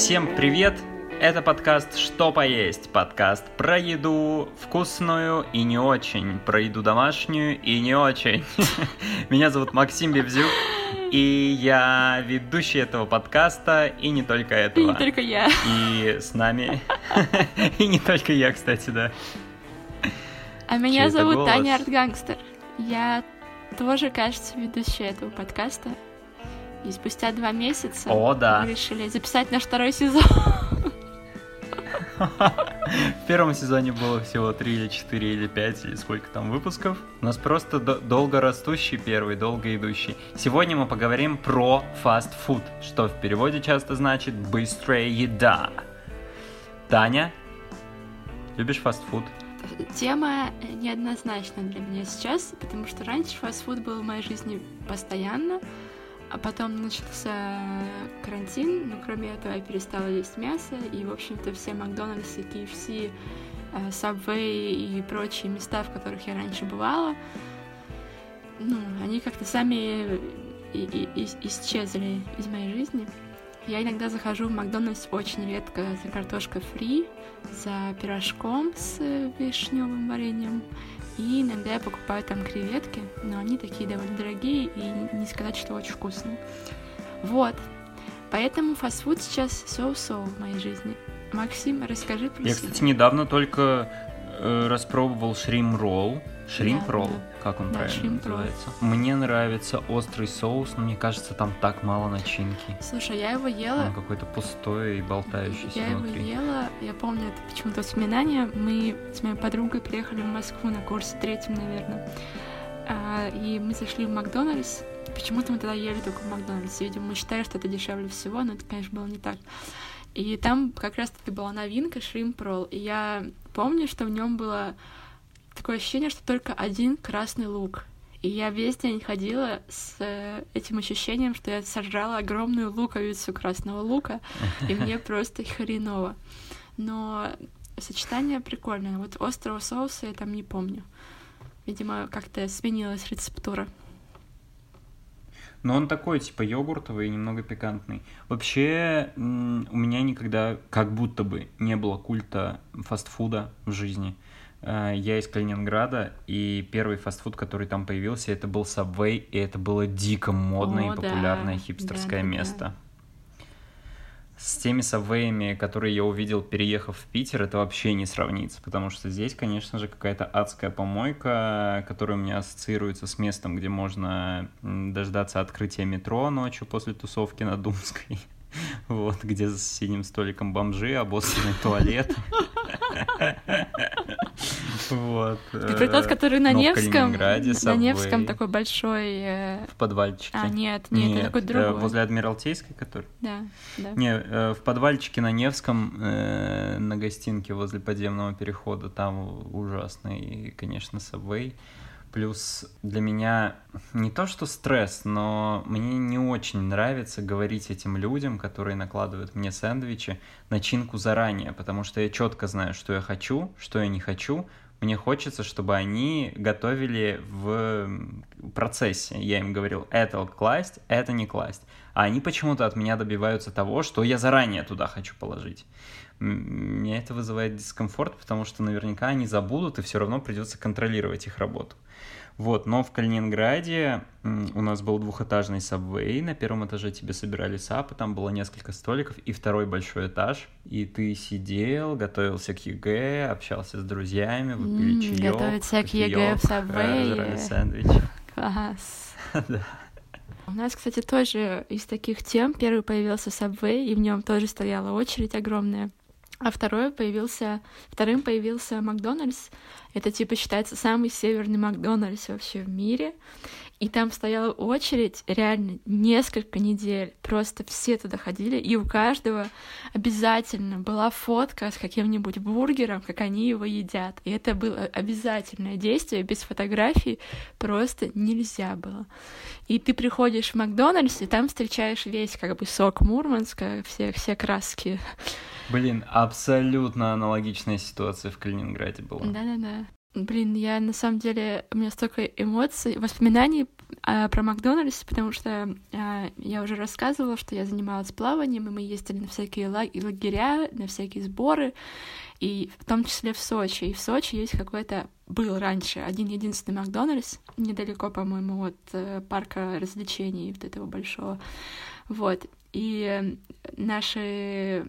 Всем привет! Это подкаст «Что поесть?», подкаст про еду вкусную и не очень, про еду домашнюю и не очень. Меня зовут Максим Бевзюк, и я ведущий этого подкаста, и не только этого. И не только я. И с нами... И не только я, кстати, да. А меня зовут Таня Артгангстер. Я тоже, кажется, ведущая этого подкаста. И спустя 2 месяца мы решили записать наш 2-й сезон. В 1-м сезоне было всего 3 или 4 или 5, или сколько там выпусков. У нас просто долго растущий первый, долго идущий. Сегодня мы поговорим про фастфуд, что в переводе часто значит «быстрая еда». Таня, любишь фастфуд? Тема неоднозначна для меня сейчас, потому что раньше фастфуд был в моей жизни постоянно. А потом начался карантин, но кроме этого я перестала есть мясо, и, в общем-то, все Макдональдсы, KFC, Subway и прочие места, в которых я раньше бывала, они как-то сами исчезли из моей жизни. Я иногда захожу в Макдональдс очень редко за картошкой фри, за пирожком с вишневым вареньем. И иногда я покупаю там креветки, но они такие довольно дорогие, и не сказать, что очень вкусные. Вот. Поэтому фастфуд сейчас соу-соу в моей жизни. Максим, расскажи про себя. Я, кстати, недавно только распробовал шримп-ролл. Шримп-ролл, да. Как он правильно называется? Мне нравится острый соус, но мне кажется, там так мало начинки. Слушай, я его ела... Он какой-то пустой и болтающийся внутри. Я его ела, я помню, это почему-то воспоминание. Мы с моей подругой приехали в Москву на курсе 3-м, наверное. И мы зашли в Макдональдс. Почему-то мы тогда ели только в Макдональдсе. Видимо, мы считали, что это дешевле всего, но это, конечно, было не так. И там как раз-таки была новинка шримп-ролл. И я помню, что в нем было... Такое ощущение, что только один красный лук. И я весь день ходила с этим ощущением, что я сожрала огромную луковицу красного лука, и мне просто хреново. Но сочетание прикольное. Вот острого соуса я там не помню. Видимо, как-то сменилась рецептура. Но он такой, типа, йогуртовый и немного пикантный. Вообще, у меня никогда как будто бы не было культа фастфуда в жизни. Я из Калининграда, и первый фастфуд, который там появился, это был Subway, и это было дико модное и популярное хипстерское место. С теми Subway'ями, которые я увидел, переехав в Питер, это вообще не сравнится, потому что здесь, конечно же, какая-то адская помойка, которая у меня ассоциируется с местом, где можно дождаться открытия метро ночью после тусовки на Думской, вот, где за соседним столиком бомжи, обоссанный туалет. Вот. Ты тот, который на Невском? На Невском такой большой... В подвальчике. А, нет, это такой другой. Возле Адмиралтейской, который? Да. Не, в подвальчике на Невском, на гостинке возле подземного перехода, там ужасный, конечно, Subway. Плюс для меня не то что стресс, но мне не очень нравится говорить этим людям, которые накладывают мне сэндвичи, начинку заранее, потому что я четко знаю, что я хочу, что я не хочу. Мне хочется, чтобы они готовили в процессе. Я им говорил, это класть, это не класть. А они почему-то от меня добиваются того, что я заранее туда хочу положить. Меня это вызывает дискомфорт, потому что наверняка они забудут, и все равно придется контролировать их работу. Вот, но в Калининграде у нас был 2-этажный Subway, на 1-м этаже тебе собирали сапы, там было несколько столиков и 2-й большой этаж, и ты сидел, готовился к ЕГЭ, общался с друзьями, выпили чаёк, готовиться к ЕГЭ в Subway, разрывали сэндвичи. Класс. Да. У нас, кстати, тоже из таких тем первый появился Subway, и в нем тоже стояла очередь огромная. А вторым появился Макдональдс. Это, типа, считается самый северный Макдональдс вообще в мире. И там стояла очередь, реально, несколько недель. Просто все туда ходили, и у каждого обязательно была фотка с каким-нибудь бургером, как они его едят. И это было обязательное действие, без фотографий просто нельзя было. И ты приходишь в Макдональдс, и там встречаешь весь, как бы, сок Мурманска, все краски. Блин, абсолютно аналогичная ситуация в Калининграде была. Да-да-да. Блин, я на самом деле... У меня столько эмоций, воспоминаний про Макдональдс, потому что я уже рассказывала, что я занималась плаванием, и мы ездили на всякие лагеря, на всякие сборы, и в том числе в Сочи. И в Сочи есть какой-то... Был раньше один-единственный Макдональдс, недалеко, по-моему, от парка развлечений вот этого большого. Вот. И наши...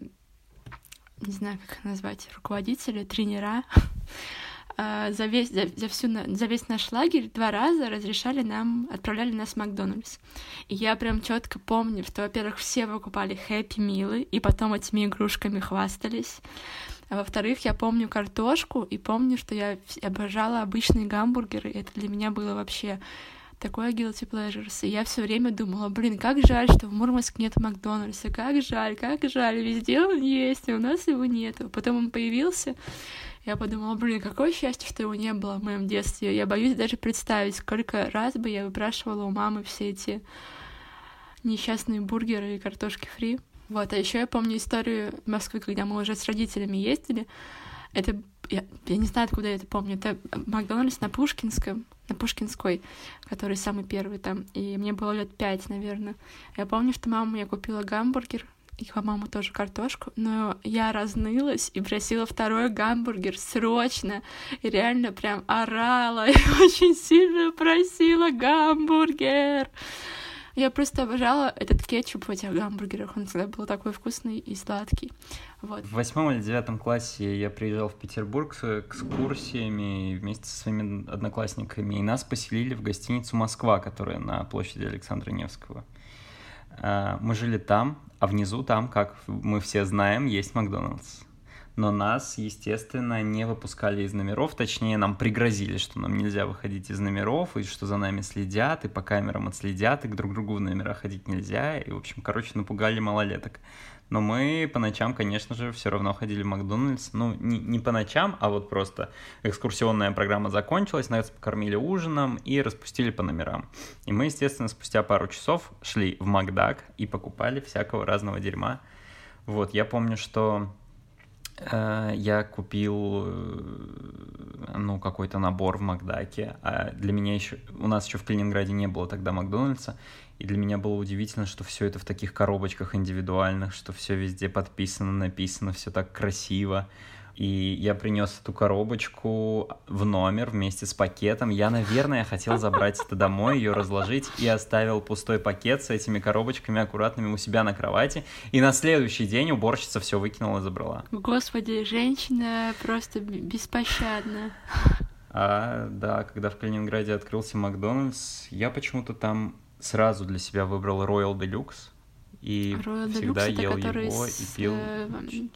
Не знаю, как их назвать. Руководители, тренера... За весь наш лагерь 2 раза разрешали нам, отправляли нас в Макдональдс. И я прям четко помню, что, во-первых, все покупали хэппи-милы, и потом этими игрушками хвастались. А во-вторых, я помню картошку, и помню, что я обожала обычные гамбургеры. Это для меня было вообще такое guilty pleasures. И я все время думала, блин, как жаль, что в Мурманске нет Макдональдса, как жаль, везде он есть, а у нас его нету. Потом он появился... Я подумала, блин, какое счастье, что его не было в моем детстве. Я боюсь даже представить, сколько раз бы я выпрашивала у мамы все эти несчастные бургеры и картошки фри. Вот, а еще я помню историю Москвы, когда мы уже с родителями ездили. Это, я не знаю, откуда я это помню. Это Макдональдс на Пушкинском, на Пушкинской, который самый первый там. И мне было 5 лет, наверное. Я помню, что мама мне купила гамбургер. И, по-моему, тоже картошку, но я разнылась и просила 2 гамбургер срочно, и реально прям орала, и очень сильно просила гамбургер. Я просто обожала этот кетчуп в этих гамбургерах, он всегда был такой вкусный и сладкий. Вот. В 8 или 9 классе я приезжал в Петербург с экскурсиями вместе со своими одноклассниками, и нас поселили в гостиницу «Москва», которая на площади Александра Невского. Мы жили там, а внизу там, как мы все знаем, есть Макдональдс. Но нас, естественно, не выпускали из номеров, точнее, нам пригрозили, что нам нельзя выходить из номеров, и что за нами следят, и по камерам отследят, и к друг другу в номера ходить нельзя, и, в общем, короче, напугали малолеток. Но мы по ночам, конечно же, все равно ходили в Макдональдс. Ну, не по ночам, а вот просто экскурсионная программа закончилась, нас покормили ужином и распустили по номерам. И мы, естественно, спустя пару часов шли в Макдак и покупали всякого разного дерьма. Вот, я помню, что я купил, какой-то набор в Макдаке. А для меня еще... У нас еще в Калининграде не было тогда Макдональдса. И для меня было удивительно, что все это в таких коробочках индивидуальных, что все везде подписано, написано, все так красиво. И я принес эту коробочку в номер вместе с пакетом. Я, наверное, хотел забрать это домой, ее разложить, и оставил пустой пакет с этими коробочками аккуратными у себя на кровати. И на следующий день уборщица все выкинула и забрала. Господи, женщина просто беспощадна. А, да, когда в Калининграде открылся Макдональдс, я почему-то там сразу для себя выбрал Royal Deluxe. И Royal всегда Deluxe, ел его и пил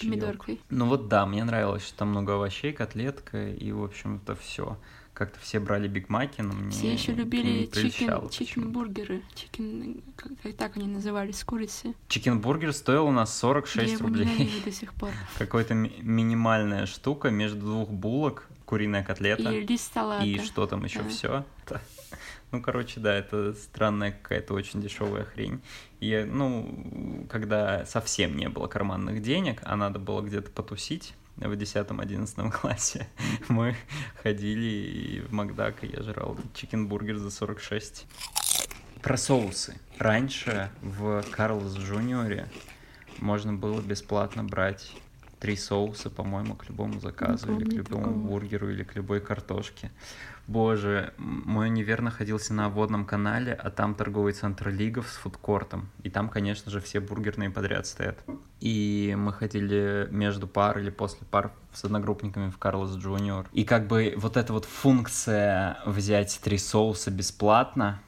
помидоркой. Ну вот да, мне нравилось, что там много овощей, котлетка и, в общем-то, все. Как-то все брали бигмаки, но мне все еще любили чикенбургеры. Так они назывались, курицы. Чикенбургер стоил у нас 46 рублей. До сих пор. Какая-то минимальная штука между 2 булок, куриная котлета. И лист салата. И что там еще все. Ну, короче, да, это странная какая-то очень дешевая хрень. И, когда совсем не было карманных денег, а надо было где-то потусить в 10-11 классе, мы ходили и в Макдак, и я жрал чикенбургер за 46. Про соусы. Раньше в Карлс Джуниоре можно было бесплатно брать 3 соуса, по-моему, к любому заказу, или к любому бургеру, или к любой картошке. Боже, мой универ находился на Водном канале, а там торговый центр Лигов с фудкортом. И там, конечно же, все бургерные подряд стоят. И мы ходили между пар или после пар с одногруппниками в Карлос Джуниор. И как бы вот эта вот функция взять 3 соуса бесплатно,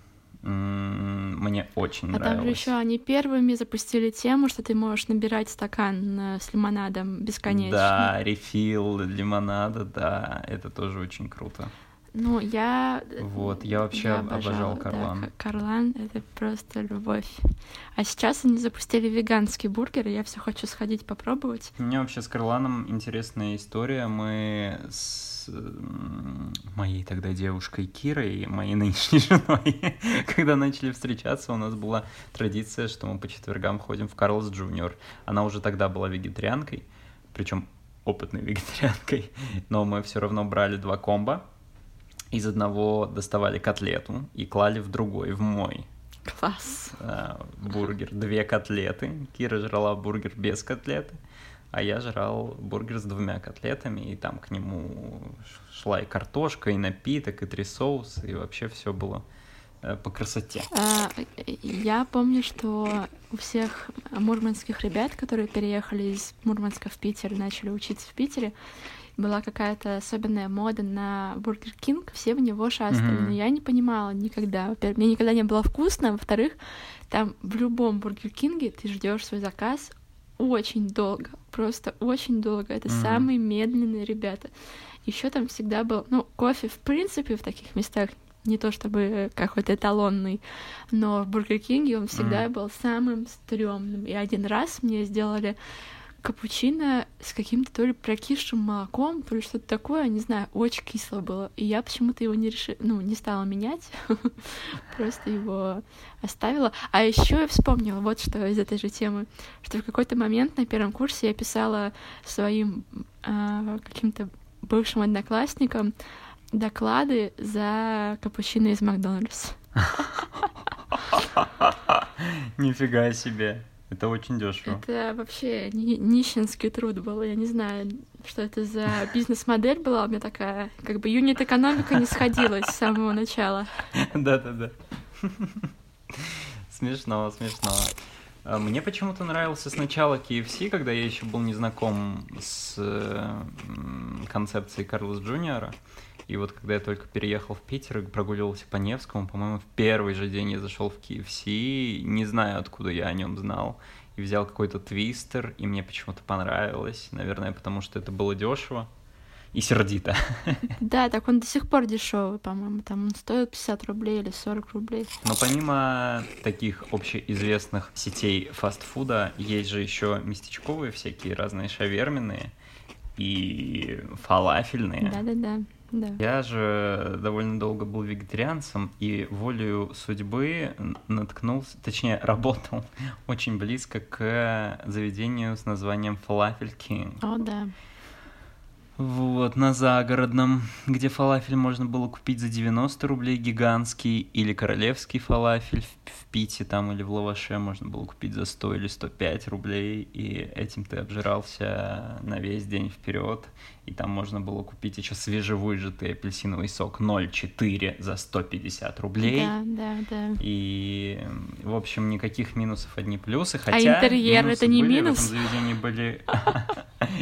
мне очень нравилось. А там же еще они первыми запустили тему, что ты можешь набирать стакан с лимонадом бесконечно. Да, рефил лимонада, да, это тоже очень круто. Ну, я... Вот, я вообще обожал Карлан. Да, Карлан — это просто любовь. А сейчас они запустили веганский бургер, и я все хочу сходить попробовать. У меня вообще с Карланом интересная история. Мы с моей тогда девушкой Кирой, моей нынешней женой, когда начали встречаться, у нас была традиция, что мы по четвергам ходим в Карлс Джуниор. Она уже тогда была вегетарианкой, причем опытной вегетарианкой, но мы все равно брали два комбо. Из одного доставали котлету и клали в другой, в мой. Класс. Бургер, две котлеты. Кира жрала бургер без котлеты, а я жрал бургер с двумя котлетами, и там к нему шла и картошка, и напиток, и три соуса, и вообще все было по красоте. Я помню, что у всех мурманских ребят, которые переехали из Мурманска в Питер, начали учиться в Питере, была какая-то особенная мода на Бургер Кинг, все в него шастали, но я не понимала никогда. Во-первых, мне никогда не было вкусно, во-вторых, там в любом Бургер Кинге ты ждешь свой заказ очень долго, просто очень долго. Это самые медленные ребята. Еще там всегда был, кофе в принципе в таких местах не то чтобы какой-то эталонный, но в Бургер Кинге он всегда был самым стрёмным. И один раз мне сделали капучино с каким-то то ли прокисшим молоком, то ли что-то такое, не знаю, очень кисло было. И я почему-то его не решила, не стала менять, просто его оставила. А еще я вспомнила вот что из этой же темы, что в какой-то момент на первом курсе я писала своим каким-то бывшим одноклассникам доклады за капучино из Макдональдса. Нифига себе. Это очень дешево. Это вообще нищенский труд был. Я не знаю, что это за бизнес-модель была у меня такая. Как бы юнит-экономика не сходилась с самого начала. Да-да-да. Смешно, смешно. Мне почему-то нравился сначала KFC, когда я еще был не знаком с концепцией Карлос Джуниора. И вот когда я только переехал в Питер и прогуливался по Невскому, по-моему, в первый же день я зашел в KFC, не знаю, откуда я о нем знал, и взял какой-то твистер, и мне почему-то понравилось, наверное, потому что это было дешево и сердито. Да, так он до сих пор дешевый, по-моему, там он стоит 50 рублей или 40 рублей. Но помимо таких общеизвестных сетей фастфуда, есть же еще местечковые всякие разные шаверменные и фалафельные. Да-да-да. Да. Я же довольно долго был вегетарианцем и волею судьбы наткнулся, точнее, работал очень близко к заведению с названием «Фалафельки». О, да. Вот, на Загородном, где фалафель можно было купить за 90 рублей гигантский, или королевский фалафель в Пите там или в Лаваше можно было купить за 100 или 105 рублей, и этим ты обжирался на весь день вперед. И там можно было купить еще свежевыжатый апельсиновый сок 0,4 за 150 рублей. Да, да, да. И, в общем, никаких минусов, одни плюсы. Хотя интерьер — это не минус? В этом заведении были...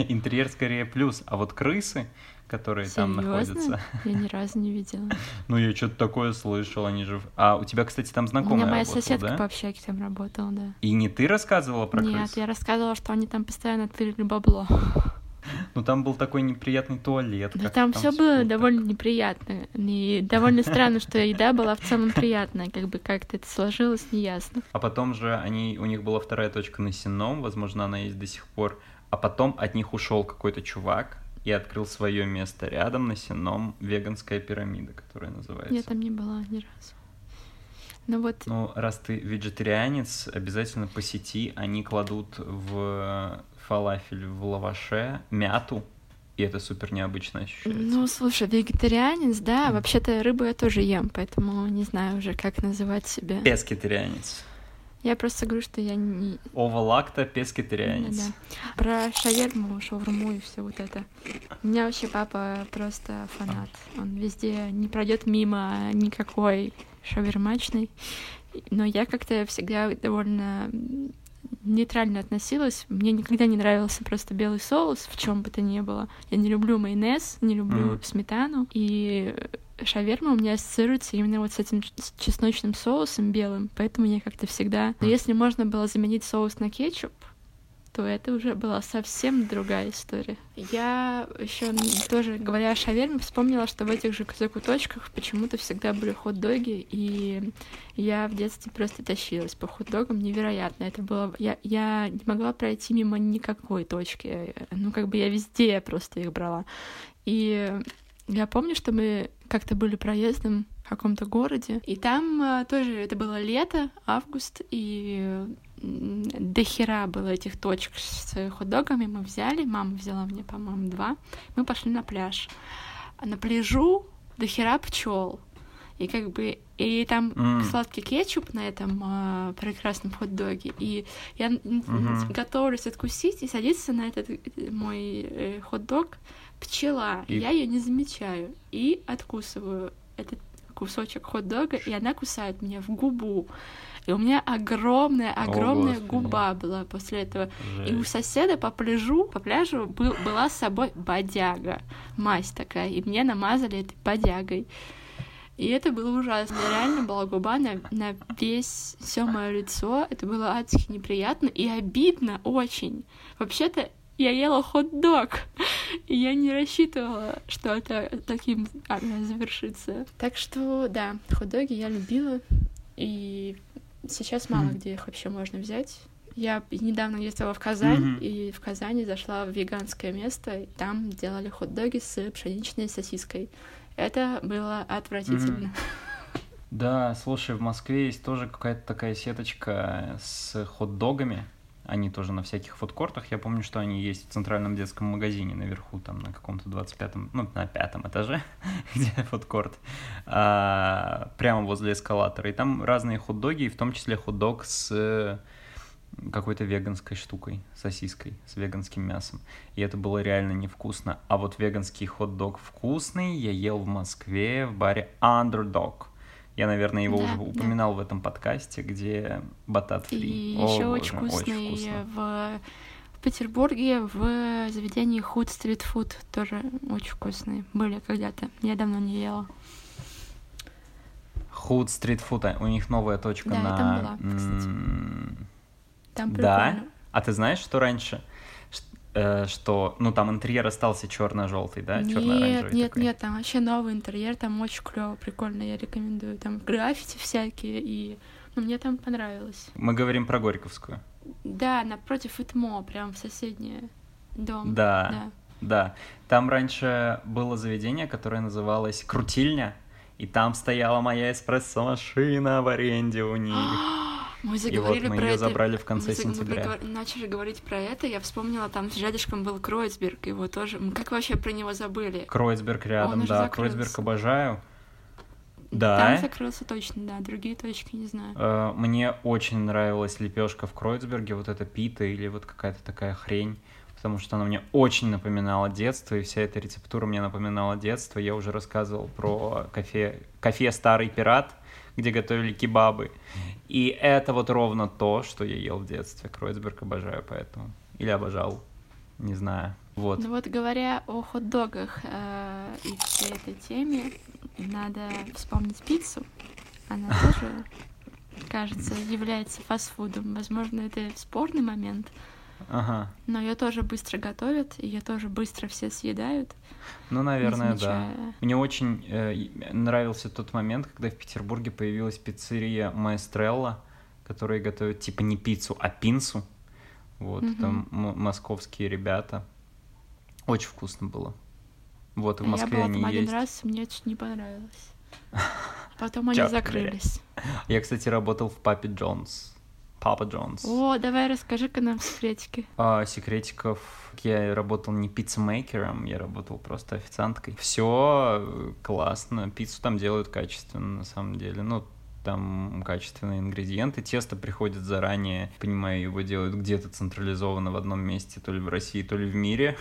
Интерьер скорее плюс. А вот крысы, которые там находятся... Я ни разу не видела. Ну, я что-то такое слышал, они же... А у тебя, кстати, там знакомая работала, да? У меня моя соседка по общаге там работала, да. И не ты рассказывала про крыс? Нет, я рассказывала, что они там постоянно тырили бабло. Ну, там был такой неприятный туалет. Да, там все было довольно неприятно. И довольно странно, что еда была в целом приятная. Как бы как-то это сложилось, неясно. А потом же у них была вторая точка на Сенном, возможно, она есть до сих пор. А потом от них ушел какой-то чувак и открыл свое место рядом на Сенном, Веганская пирамида, которая называется. Я там не была ни разу. Ну, раз ты вегетарианец, обязательно посети. Они кладут в фалафель в лаваше мяту, и это супер необычно ощущается. Ну, слушай, вегетарианец, да, вообще-то рыбу я тоже ем, поэтому не знаю уже, как называть себя. Пескетарианец. Я просто говорю, что я не... Овалакта, пескетарианец. Да-да. Про шаурму и все вот это. У меня вообще папа просто фанат. Он везде не пройдет мимо никакой шавермачной. Но я как-то всегда довольно... нейтрально относилась. Мне никогда не нравился просто белый соус, в чем бы то ни было. Я не люблю майонез, не люблю сметану. И шаверма у меня ассоциируется именно вот с этим чесночным соусом белым, поэтому я как-то всегда... Но если можно было заменить соус на кетчуп, то это уже была совсем другая история. Я еще тоже, говоря о шаверме, вспомнила, что в этих же закуточках почему-то всегда были хот-доги, и я в детстве просто тащилась по хот-догам невероятно. Это было... Я не могла пройти мимо никакой точки. Я везде просто их брала. И я помню, что мы как-то были проездом в каком-то городе, и там тоже это было лето, август, и дохера было этих точек с хот-догами. Мы взяли, мама взяла мне, по-моему, 2. Мы пошли на пляж. А на пляжу дохера пчел. И как бы и там сладкий кетчуп на этом прекрасном хот-доге. И я готовлюсь откусить, и садится на этот мой хот-дог пчела. И я ее не замечаю. И откусываю этот кусочек хот-дога, и она кусает меня в губу. И у меня огромная губа была после этого. Жесть. И у соседа по пляжу была с собой бодяга. Мазь такая. И мне намазали этой бодягой. И это было ужасно. У меня реально была губа на весь все мое лицо. Это было адски неприятно и обидно очень. Вообще-то я ела хот-дог. И я не рассчитывала, что это таким завершится. Так что, да, хот-доги я любила. И сейчас мало где их вообще можно взять. Я недавно ездила в Казань, и в Казани зашла в веганское место, и там делали хот-доги с пшеничной сосиской. Это было отвратительно. Да, слушай, в Москве есть тоже какая-то такая сеточка с хот-догами. Они тоже на всяких фудкортах. Я помню, что они есть в центральном детском магазине наверху, там на каком-то 25-м, на 5-м этаже, где фудкорт, прямо возле эскалатора. И там разные хот-доги, и в том числе хот-дог с какой-то веганской штукой, сосиской, с веганским мясом. И это было реально невкусно. А вот веганский хот-дог вкусный я ел в Москве в баре Андердог. Я, наверное, его уже упоминал в этом подкасте, где батат фри. И еще очень вкусный в Петербурге в заведении Худ Стритфуд. Тоже очень вкусные были когда-то. Я давно не ела. Худ Стритфуд. У них новая точка на... Да, там была, кстати. Там прикольно. Да? А ты знаешь, что раньше... что, там интерьер остался черно-желтый, да? Черно-оранжевый. Нет, там вообще новый интерьер, там очень клево, прикольно, я рекомендую. Там граффити всякие, и мне там понравилось. Мы говорим про Горьковскую. Да, напротив ИТМО, прям в соседний дом. Да. Там раньше было заведение, которое называлось «Крутильня», и там стояла моя эспрессо-машина в аренде у них. Мы заговорили про это. Забрали в конце сентября. Мы начали говорить про это. Я вспомнила, там с рядышком был Кройцберг, его тоже. Как вообще про него забыли? Кройцберг рядом, да. Кройцберг обожаю. Да. Там закрылся точно, да. Другие точки не знаю. Мне очень нравилась лепешка в Кройцберге, вот эта пита или вот какая-то такая хрень, потому что она мне очень напоминала детство, и вся эта рецептура мне напоминала детство. Я уже рассказывал про кафе «Старый пират», где готовили кебабы. И это вот ровно то, что я ел в детстве. Кройцберг обожаю поэтому. Или обожал, не знаю. Вот. Ну вот, говоря о хот-догах и всей этой теме, надо вспомнить пиццу. Она тоже, кажется, является фастфудом. Возможно, это спорный момент. Ага. Но ее тоже быстро готовят, ее тоже быстро все съедают. Наверное, да. Мне очень нравился тот момент, когда в Петербурге появилась пиццерия Маэстрелла, которая готовит типа не пиццу, а пинцу. Вот, там московские ребята. Очень вкусно было. Вот, в Москве они есть. Я была там один раз, мне это не понравилось. Потом они закрылись. Я, кстати, работал в Папе Джонс. Папа Джонс. О, давай расскажи-ка нам секретики. Секретиков. Я работал не пиццемейкером, я работал просто официанткой. Все классно. Пиццу там делают качественно, на самом деле. Там качественные ингредиенты. Тесто приходит заранее. Понимаю, его делают где-то централизованно в одном месте, то ли в России, то ли в мире.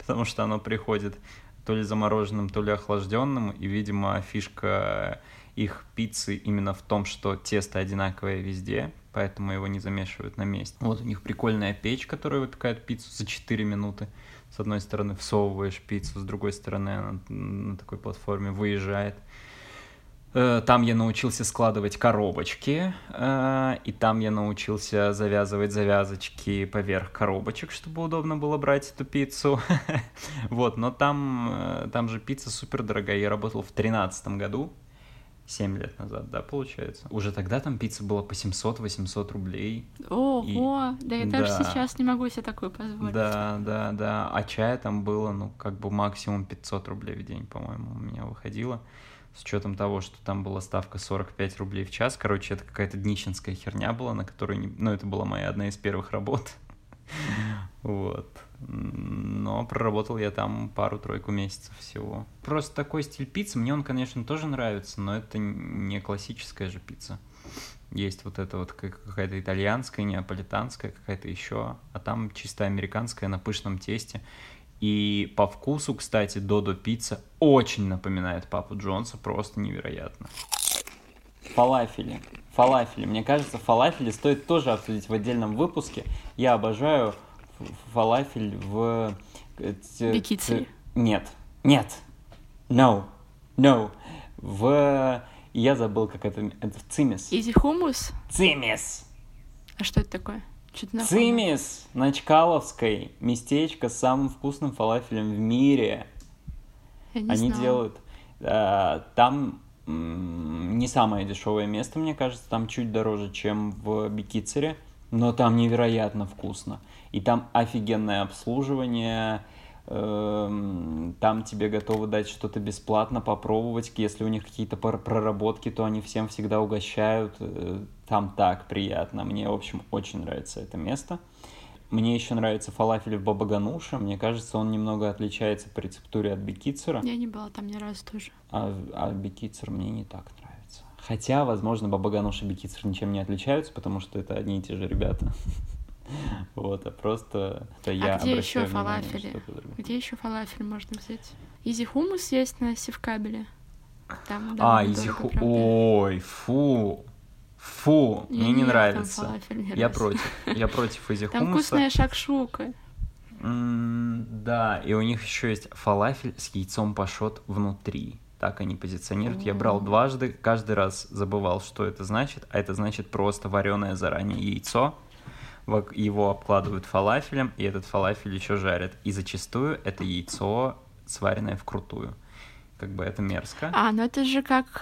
Потому что оно приходит то ли замороженным, то ли охлажденным. И, видимо, фишка их пиццы именно в том, что тесто одинаковое везде, поэтому его не замешивают на месте. Вот у них прикольная печь, которая выпекает пиццу за 4 минуты. С одной стороны всовываешь пиццу, с другой стороны она на такой платформе выезжает. Там я научился складывать коробочки, и там я научился завязывать завязочки поверх коробочек, чтобы удобно было брать эту пиццу. Вот, но там же пицца супер дорогая. Я работал в 2013 году. 7 лет назад, да, получается? Уже тогда там пицца была по 700-800 рублей. Ого! И... Да я даже сейчас не могу себе такое позволить. Да. А чая там было, как бы максимум 500 рублей в день, по-моему, у меня выходило. с учетом того, что там была ставка 45 рублей в час. Короче, это какая-то днищенская херня была, на которую... Ну, это была моя одна из первых работ. Вот. Но проработал я там пару-тройку месяцев всего. Просто такой стиль пиццы, мне он, конечно, тоже нравится, но это не классическая же пицца. Есть вот эта вот какая-то итальянская, неаполитанская, какая-то еще, а там чисто американская на пышном тесте. И по вкусу, кстати, Dodo Pizza очень напоминает Папу Джонса, просто невероятно. Фалафели. Фалафели. Мне кажется, фалафели стоит тоже обсудить в отдельном выпуске. Я обожаю фалафель в... Бекицере. Нет. Я забыл, как это в Цимис. Изи хумус? Цимис! А что это такое? Цимис! На Чкаловской. Местечко с самым вкусным фалафелем в мире. Они делают... Там не самое дешевое место, мне кажется. Там чуть дороже, чем в Бекицере. Но там невероятно вкусно. И там офигенное обслуживание... Там тебе готовы дать что-то бесплатно, попробовать. Если у них какие-то проработки, то они всем всегда угощают. Там так приятно. Мне, в общем, очень нравится это место. Мне еще нравится фалафель в Бабагануше. Мне кажется, он немного отличается по рецептуре от Бекицера. Я не была там ни разу тоже. А Бекицер мне не так нравится. Хотя, возможно, Бабагануш и Бекицер ничем не отличаются, потому что это одни и те же ребята. Вот, а просто это я обращаю внимание, что это другое. А где еще фалафели? Где еще фалафель можно взять? Изи хумус есть на Севкабеле. Там, да, изи хумус. Ой, фу, мне не нравится. Я против изи хумуса. Там вкусная шакшука. Да, и у них еще есть фалафель с яйцом пашот внутри. Так они позиционируют. Я брал дважды, каждый раз забывал, что это значит. А это значит просто вареное заранее яйцо. Его обкладывают фалафелем, и этот фалафель еще жарят. И зачастую это яйцо, сваренное вкрутую. Как бы это мерзко. Ну это же как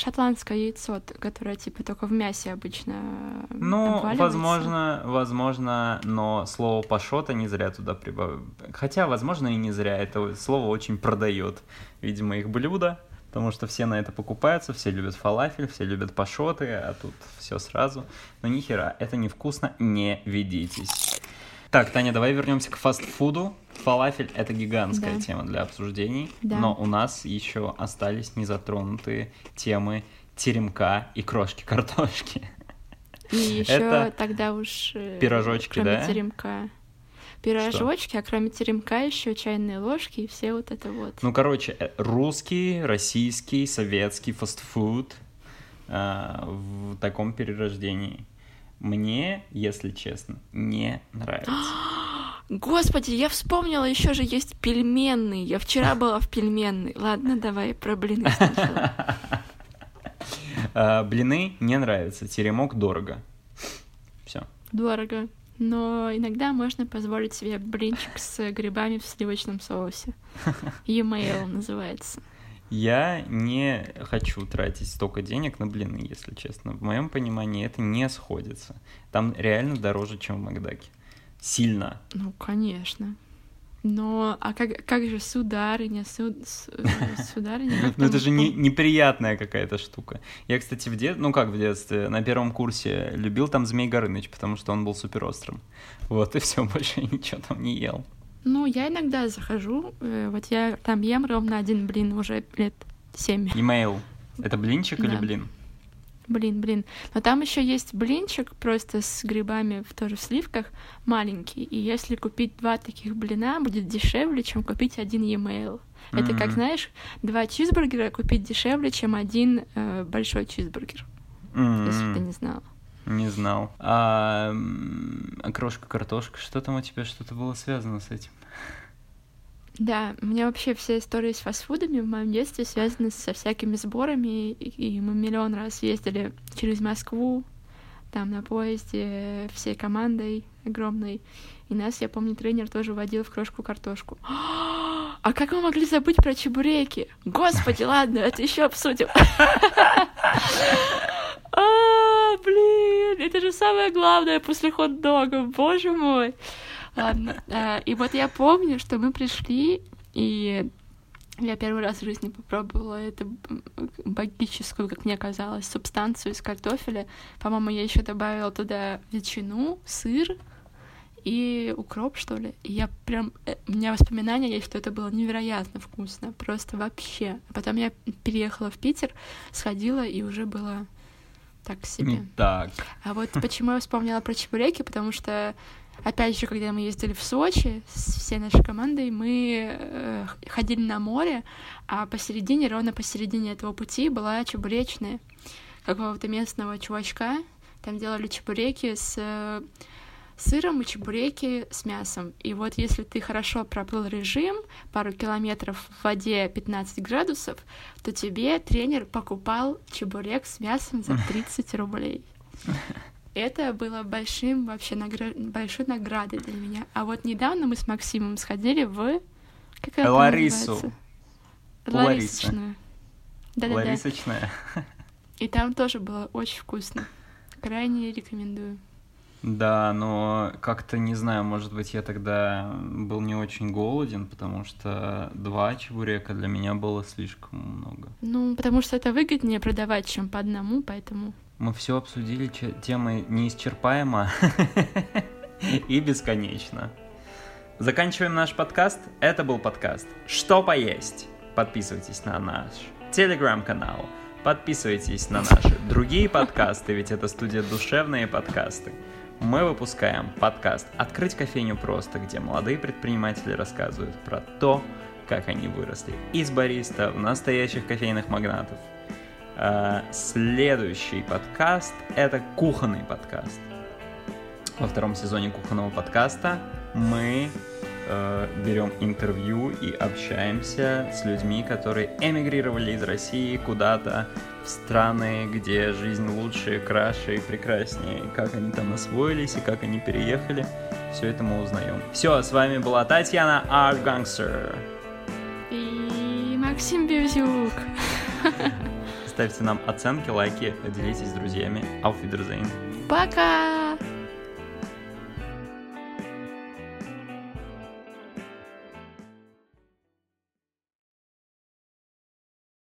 шотландское яйцо, которое типа только в мясе обычно обваливается. Возможно, но слово «пашота» не зря туда прибавляют. Хотя, возможно, и не зря. Это слово очень продает, видимо, их блюдо. Потому что все на это покупаются, все любят фалафель, все любят пашоты, а тут все сразу. Но нихера, это невкусно, не ведитесь. Так, Таня, давай вернемся к фастфуду. Фалафель — это гигантская тема для обсуждений, но у нас еще остались незатронутые темы теремка и крошки картошки. И еще тогда уж пирожочки, да? Теремка. Пирожочки, что? А кроме теремка еще чайные ложки и все вот это вот. Короче, русский, российский, советский фастфуд в таком перерождении. Мне, если честно, не нравится. Господи, я вспомнила, еще же есть пельменные. Я вчера была в пельменной. Ладно, давай про блины сначала. Блины не нравятся, теремок дорого. Все. Дорого. Но иногда можно позволить себе блинчик с грибами в сливочном соусе. E-mail называется. Я не хочу тратить столько денег на блины, если честно. В моем понимании это не сходится. Там реально дороже, чем в Макдаке. Сильно. Конечно. Но, а как же сударыня, сударыня? Ну, это же неприятная какая-то штука. Я, кстати, в детстве, на первом курсе любил там Змей Горыныч, потому что он был суперострым. Вот, и все, больше я ничего там не ел. Я иногда захожу, вот я там ем ровно один блин уже лет 7. E-mail. Это блинчик или блин? Блин. Но там еще есть блинчик просто с грибами, тоже в сливках, маленький. И если купить 2 таких блина, будет дешевле, чем купить один e-mail. Это как, знаешь, 2 чизбургера купить дешевле, чем один большой чизбургер. Если ты не знала. Не знал. А крошка картошка, что там у тебя что-то было связано с этим? Да, у меня вообще все истории с фастфудами в моем детстве связаны со всякими сборами, и мы миллион раз ездили через Москву, там на поезде, всей командой огромной, и нас, я помню, тренер тоже водил в крошку-картошку. А как мы могли забыть про чебуреки? Господи, ладно, это еще обсудим. Блин, это же самое главное после хот-дога, боже мой. Ладно. И вот я помню, что мы пришли, и Я первый раз в жизни попробовала эту богическую, как мне казалось, субстанцию из картофеля. По-моему, я еще добавила туда ветчину, сыр и укроп, что ли. И я прям... У меня воспоминания есть, что это было невероятно вкусно. Просто вообще. Потом я переехала в Питер, сходила, и уже было так себе. Не так. А вот почему я вспомнила про чебуреки, потому что... Опять же, когда мы ездили в Сочи с всей нашей командой, мы ходили на море, а посередине, ровно посередине этого пути была чебуречная какого-то местного чувачка. Там делали чебуреки с сыром и чебуреки с мясом. И вот если ты хорошо проплыл режим, пару километров в воде 15 градусов, то тебе тренер покупал чебурек с мясом за 30 рублей. Это было большим вообще большой наградой для меня. А вот недавно мы с Максимом сходили в... Как это называется? Ларисочную. Да-да-да. Ларисочная. И там тоже было очень вкусно. Крайне рекомендую. Да, но как-то, не знаю, может быть, я тогда был не очень голоден, потому что 2 чебурека для меня было слишком много. Ну, потому что это выгоднее продавать, чем по одному, поэтому... Мы все обсудили, темы неисчерпаемо и бесконечно. Заканчиваем наш подкаст. Это был подкаст «Что поесть?». Подписывайтесь на наш телеграм-канал. Подписывайтесь на наши другие подкасты, ведь это студия «Душевные подкасты». Мы выпускаем подкаст «Открыть кофейню просто», где молодые предприниматели рассказывают про то, как они выросли из бариста в настоящих кофейных магнатов. Следующий подкаст – это кухонный подкаст. Во втором сезоне кухонного подкаста мы берем интервью и общаемся с людьми, которые эмигрировали из России куда-то в страны, где жизнь лучше, краше и прекраснее. Как они там освоились и как они переехали. Все это мы узнаем. Все, с вами была Татьяна Артгангстер и Максим Бевзюк. Ставьте нам оценки, лайки, делитесь с друзьями. Auf Wiedersehen. Пока!